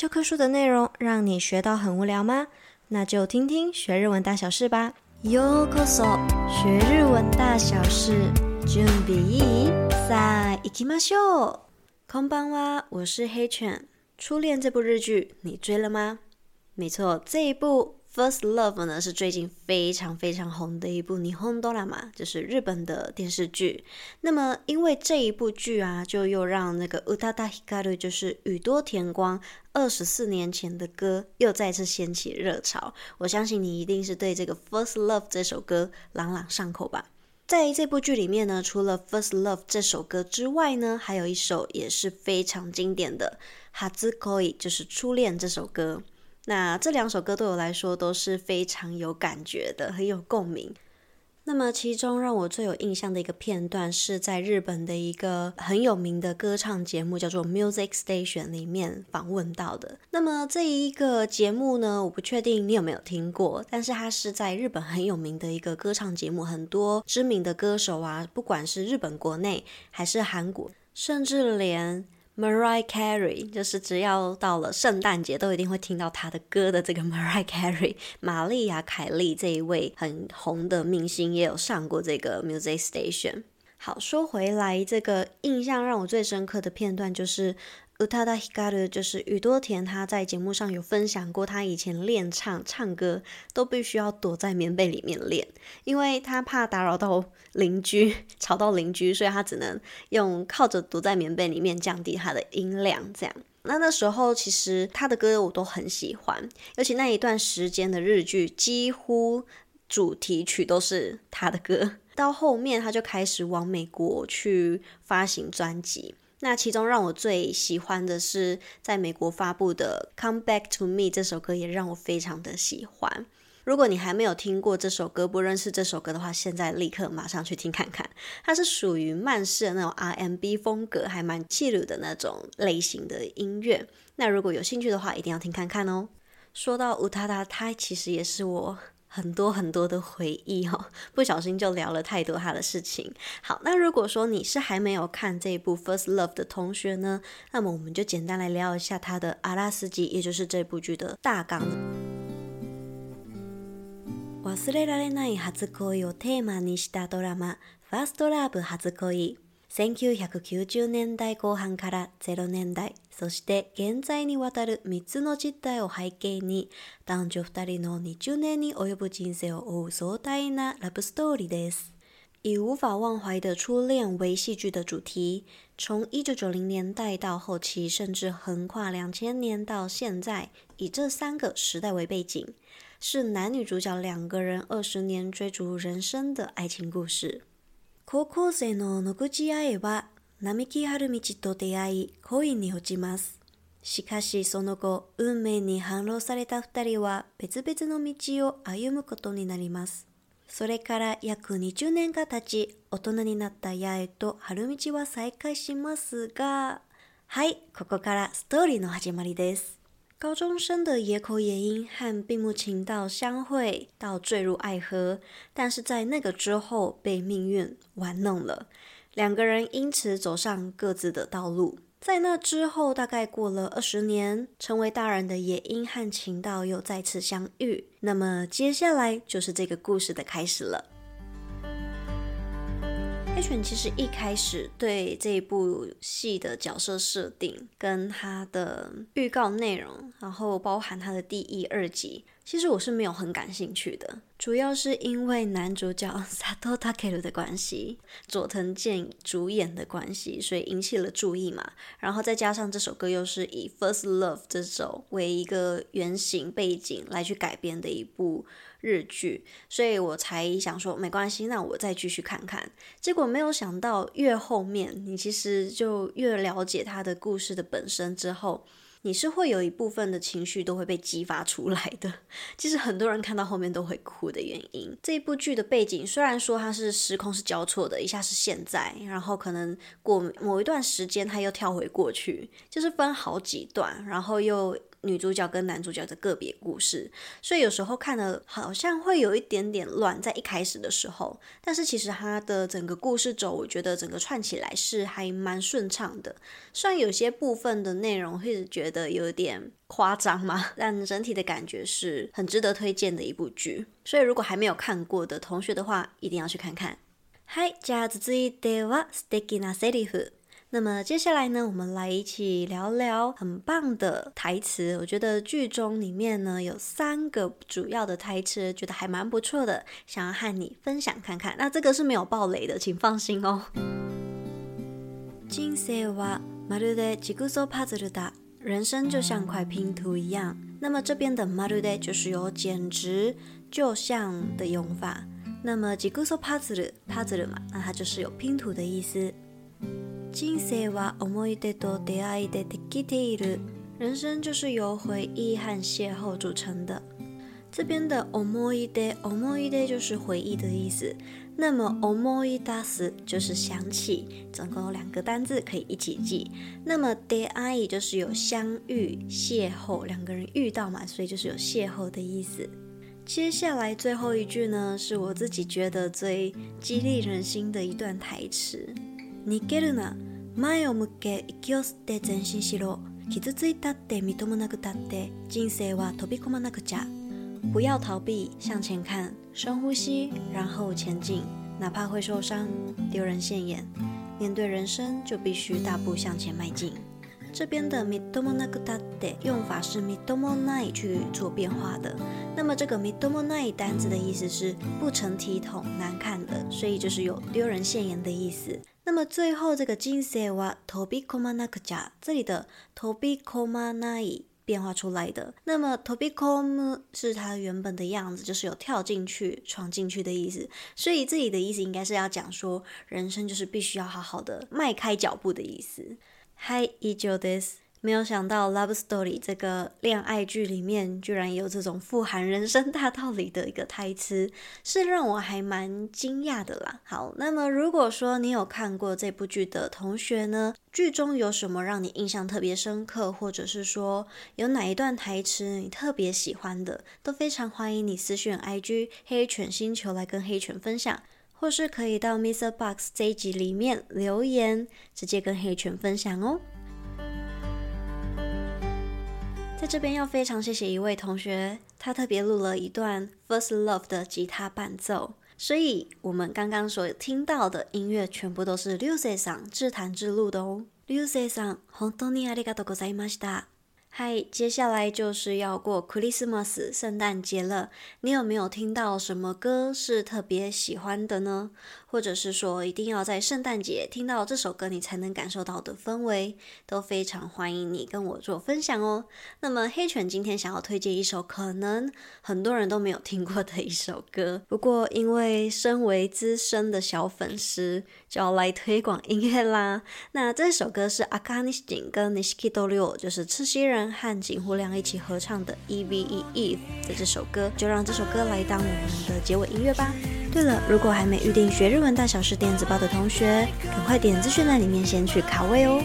教科书的内容让你学到很无聊吗？那就听听学日文大小事吧。ようこそ学日文大小事，準備いい？さあ行きましょう。こんばんは，我是黑犬。初恋这部日剧你追了吗？没错，这一部 First Love 呢是最近非常非常红的一部日本ドラマ，就是日本的电视剧。那么因为这一部剧啊，就又让那个 Utada Hikaru 就是宇多田光24年前的歌又再次掀起热潮。我相信你一定是对这个 First Love 这首歌朗朗上口吧。在这部剧里面呢，除了 First Love 这首歌之外呢，还有一首也是非常经典的 Hazukoi， 就是初恋这首歌。那这两首歌对我来说都是非常有感觉的，很有共鸣。那么其中让我最有印象的一个片段是在日本的一个很有名的歌唱节目叫做 Music Station 里面访问到的。那么这一个节目呢，我不确定你有没有听过，但是它是在日本很有名的一个歌唱节目，很多知名的歌手啊，不管是日本国内还是韩国，甚至连Mariah Carey， 就是只要到了圣诞节都一定会听到她的歌的这个 Mariah Carey， 玛丽亚凯莉这一位很红的明星也有上过这个 Music Station。 好，说回来，这个印象让我最深刻的片段就是 Utada Hikaru 就是宇多田，他在节目上有分享过他以前练唱歌都必须要躲在棉被里面练，因为他怕打扰到邻居，吵到邻居，所以他只能用靠着躲在棉被里面降低他的音量这样。那时候其实他的歌我都很喜欢，尤其那一段时间的日剧几乎主题曲都是他的歌。到后面他就开始往美国去发行专辑，那其中让我最喜欢的是在美国发布的 Come Back to Me 这首歌，也让我非常的喜欢。如果你还没有听过这首歌，不认识这首歌的话，现在立刻马上去听看看。它是属于慢式的那种 R&B 风格，还蛮气质的那种类型的音乐。那如果有兴趣的话，一定要听看看哦。说到 Utada， 他其实也是我很多的回忆哦，不小心就聊了太多他的事情。好，那如果说你是还没有看这一部 First Love 的同学呢，那么我们就简单来聊一下他的阿拉斯基，也就是这部剧的大纲。忘れられない初恋をテーマにしたドラマ First Love 初恋、1990年代後半から0年代、そして現在にわたる3つの実態を背景に、男女2人の20年に及ぶ人生を追う壮大なラブストーリーです。以无法忘怀的初恋为戏剧的主题，从1990年代到后期，甚至横跨2000年到现在，以这3个时代为背景，是男女主角2个人20年追逐人生的爱情故事。高校生の野口愛は並木春道と出会い恋に落ちます。しかしその後、運命に翻弄された2人は別々の道を歩むことになります。それから約20年が経ち、大人になった八重と春道は再会しますが、はい、ここからストーリーの始まりです。高中生的野口也因和闭目情道相会到坠入爱河，但是在那个之后被命运玩弄了，2个人因此走上各自的道路。在那之后大概过了20年，成为大人的也因和情道又再次相遇，那么接下来就是这个故事的开始了。黑犬其实一开始对这部戏的角色设定跟他的预告内容，然后包含他的第1、2集，其实我是没有很感兴趣的，主要是因为男主角 Sato Takeru 的关系，佐藤健主演的关系，所以引起了注意嘛。然后再加上这首歌又是以 First Love 这首为一个原型背景来去改编的一部日剧，所以我才想说没关系，那我再继续看看。结果没有想到越后面你其实就越了解他的故事的本身之后，你是会有一部分的情绪都会被激发出来的，其实很多人看到后面都会哭的原因。这一部剧的背景虽然说它是时空是交错的，一下是现在，然后可能过某一段时间它又跳回过去，就是分好几段，然后又女主角跟男主角的个别故事，所以有时候看了好像会有一点点乱，在一开始的时候，但是其实它的整个故事轴我觉得整个串起来是还蛮顺畅的，虽然有些部分的内容会觉得有点夸张嘛，但整体的感觉是很值得推荐的一部剧，所以如果还没有看过的同学的话一定要去看看。はい、じゃあ続いては素敵なセリフ。那么接下来呢，我们来一起聊聊很棒的台词。我觉得剧中里面呢有3个主要的台词，觉得还蛮不错的，想要和你分享看看。那这个是没有爆雷的，请放心哦。人生はまるでジグソーパズルだ。人生就像块拼图一样。那么这边的まるで就是有简直就像的用法。那么ジグソーパズル，パズル嘛，那它就是有拼图的意思。人生は思い出と出会いでできている。人生就是由回忆和邂逅组成的。这边的思い出，思い出就是回忆的意思。那么思い出す就是想起，总共有2个单字可以一起记。那么出会い就是有相遇、邂逅，2个人遇到嘛，所以就是有邂逅的意思。接下来最后一句呢，是我自己觉得最激励人心的一段台词。逃げるな、前を向け、息を吸って前進しろ。傷ついたって認めなくたって、人生は飛び込まなくちゃ。不要逃避，向前看，深呼吸，然后前进。哪怕会受伤、丢人现眼，面对人生就必须大步向前迈进。这边的認めなくたって用法是認めない去做变化的。那么这个認めない单字的意思是不成体统、难看的，所以就是有丢人现眼的意思。那么最后这个人生は飛び込まなくちゃ，这里的飛び込まない变化出来的。那么飛び込む是它原本的样子，就是有跳进去、闯进去的意思。所以这里的意思应该是要讲说，人生就是必须要好好的迈开脚步的意思。はい、以上です。没有想到 Love Story 这个恋爱剧里面居然有这种富含人生大道理的一个台词，是让我还蛮惊讶的啦。好，那么如果说你有看过这部剧的同学呢，剧中有什么让你印象特别深刻，或者是说有哪一段台词你特别喜欢的，都非常欢迎你私讯 IG 黑犬星球来跟黑犬分享，或是可以到 Mr. Box 这一集里面留言直接跟黑犬分享哦。在这边要非常谢谢一位同学，他特别录了一段 First Love 的吉他伴奏，所以我们刚刚所听到的音乐全部都是流星さん自弹自录的哦。流星さん、本当にありがとうございました。嗨，接下来就是要过 Christmas 圣诞节了，你有没有听到什么歌是特别喜欢的呢？或者是说一定要在圣诞节听到这首歌你才能感受到的氛围，都非常欢迎你跟我做分享哦。那么黑犬今天想要推荐一首可能很多人都没有听过的一首歌，不过因为身为资深的小粉丝就要来推广音乐啦。那这首歌是赤西仁跟錦戸亮，就是赤西仁和錦户亮一起合唱的 EVE EVE 的这首歌，就让这首歌来当我们的结尾音乐吧。对了，如果还没预定学日文大小事电子报的同学，赶快点资讯栏里面先去卡位哦。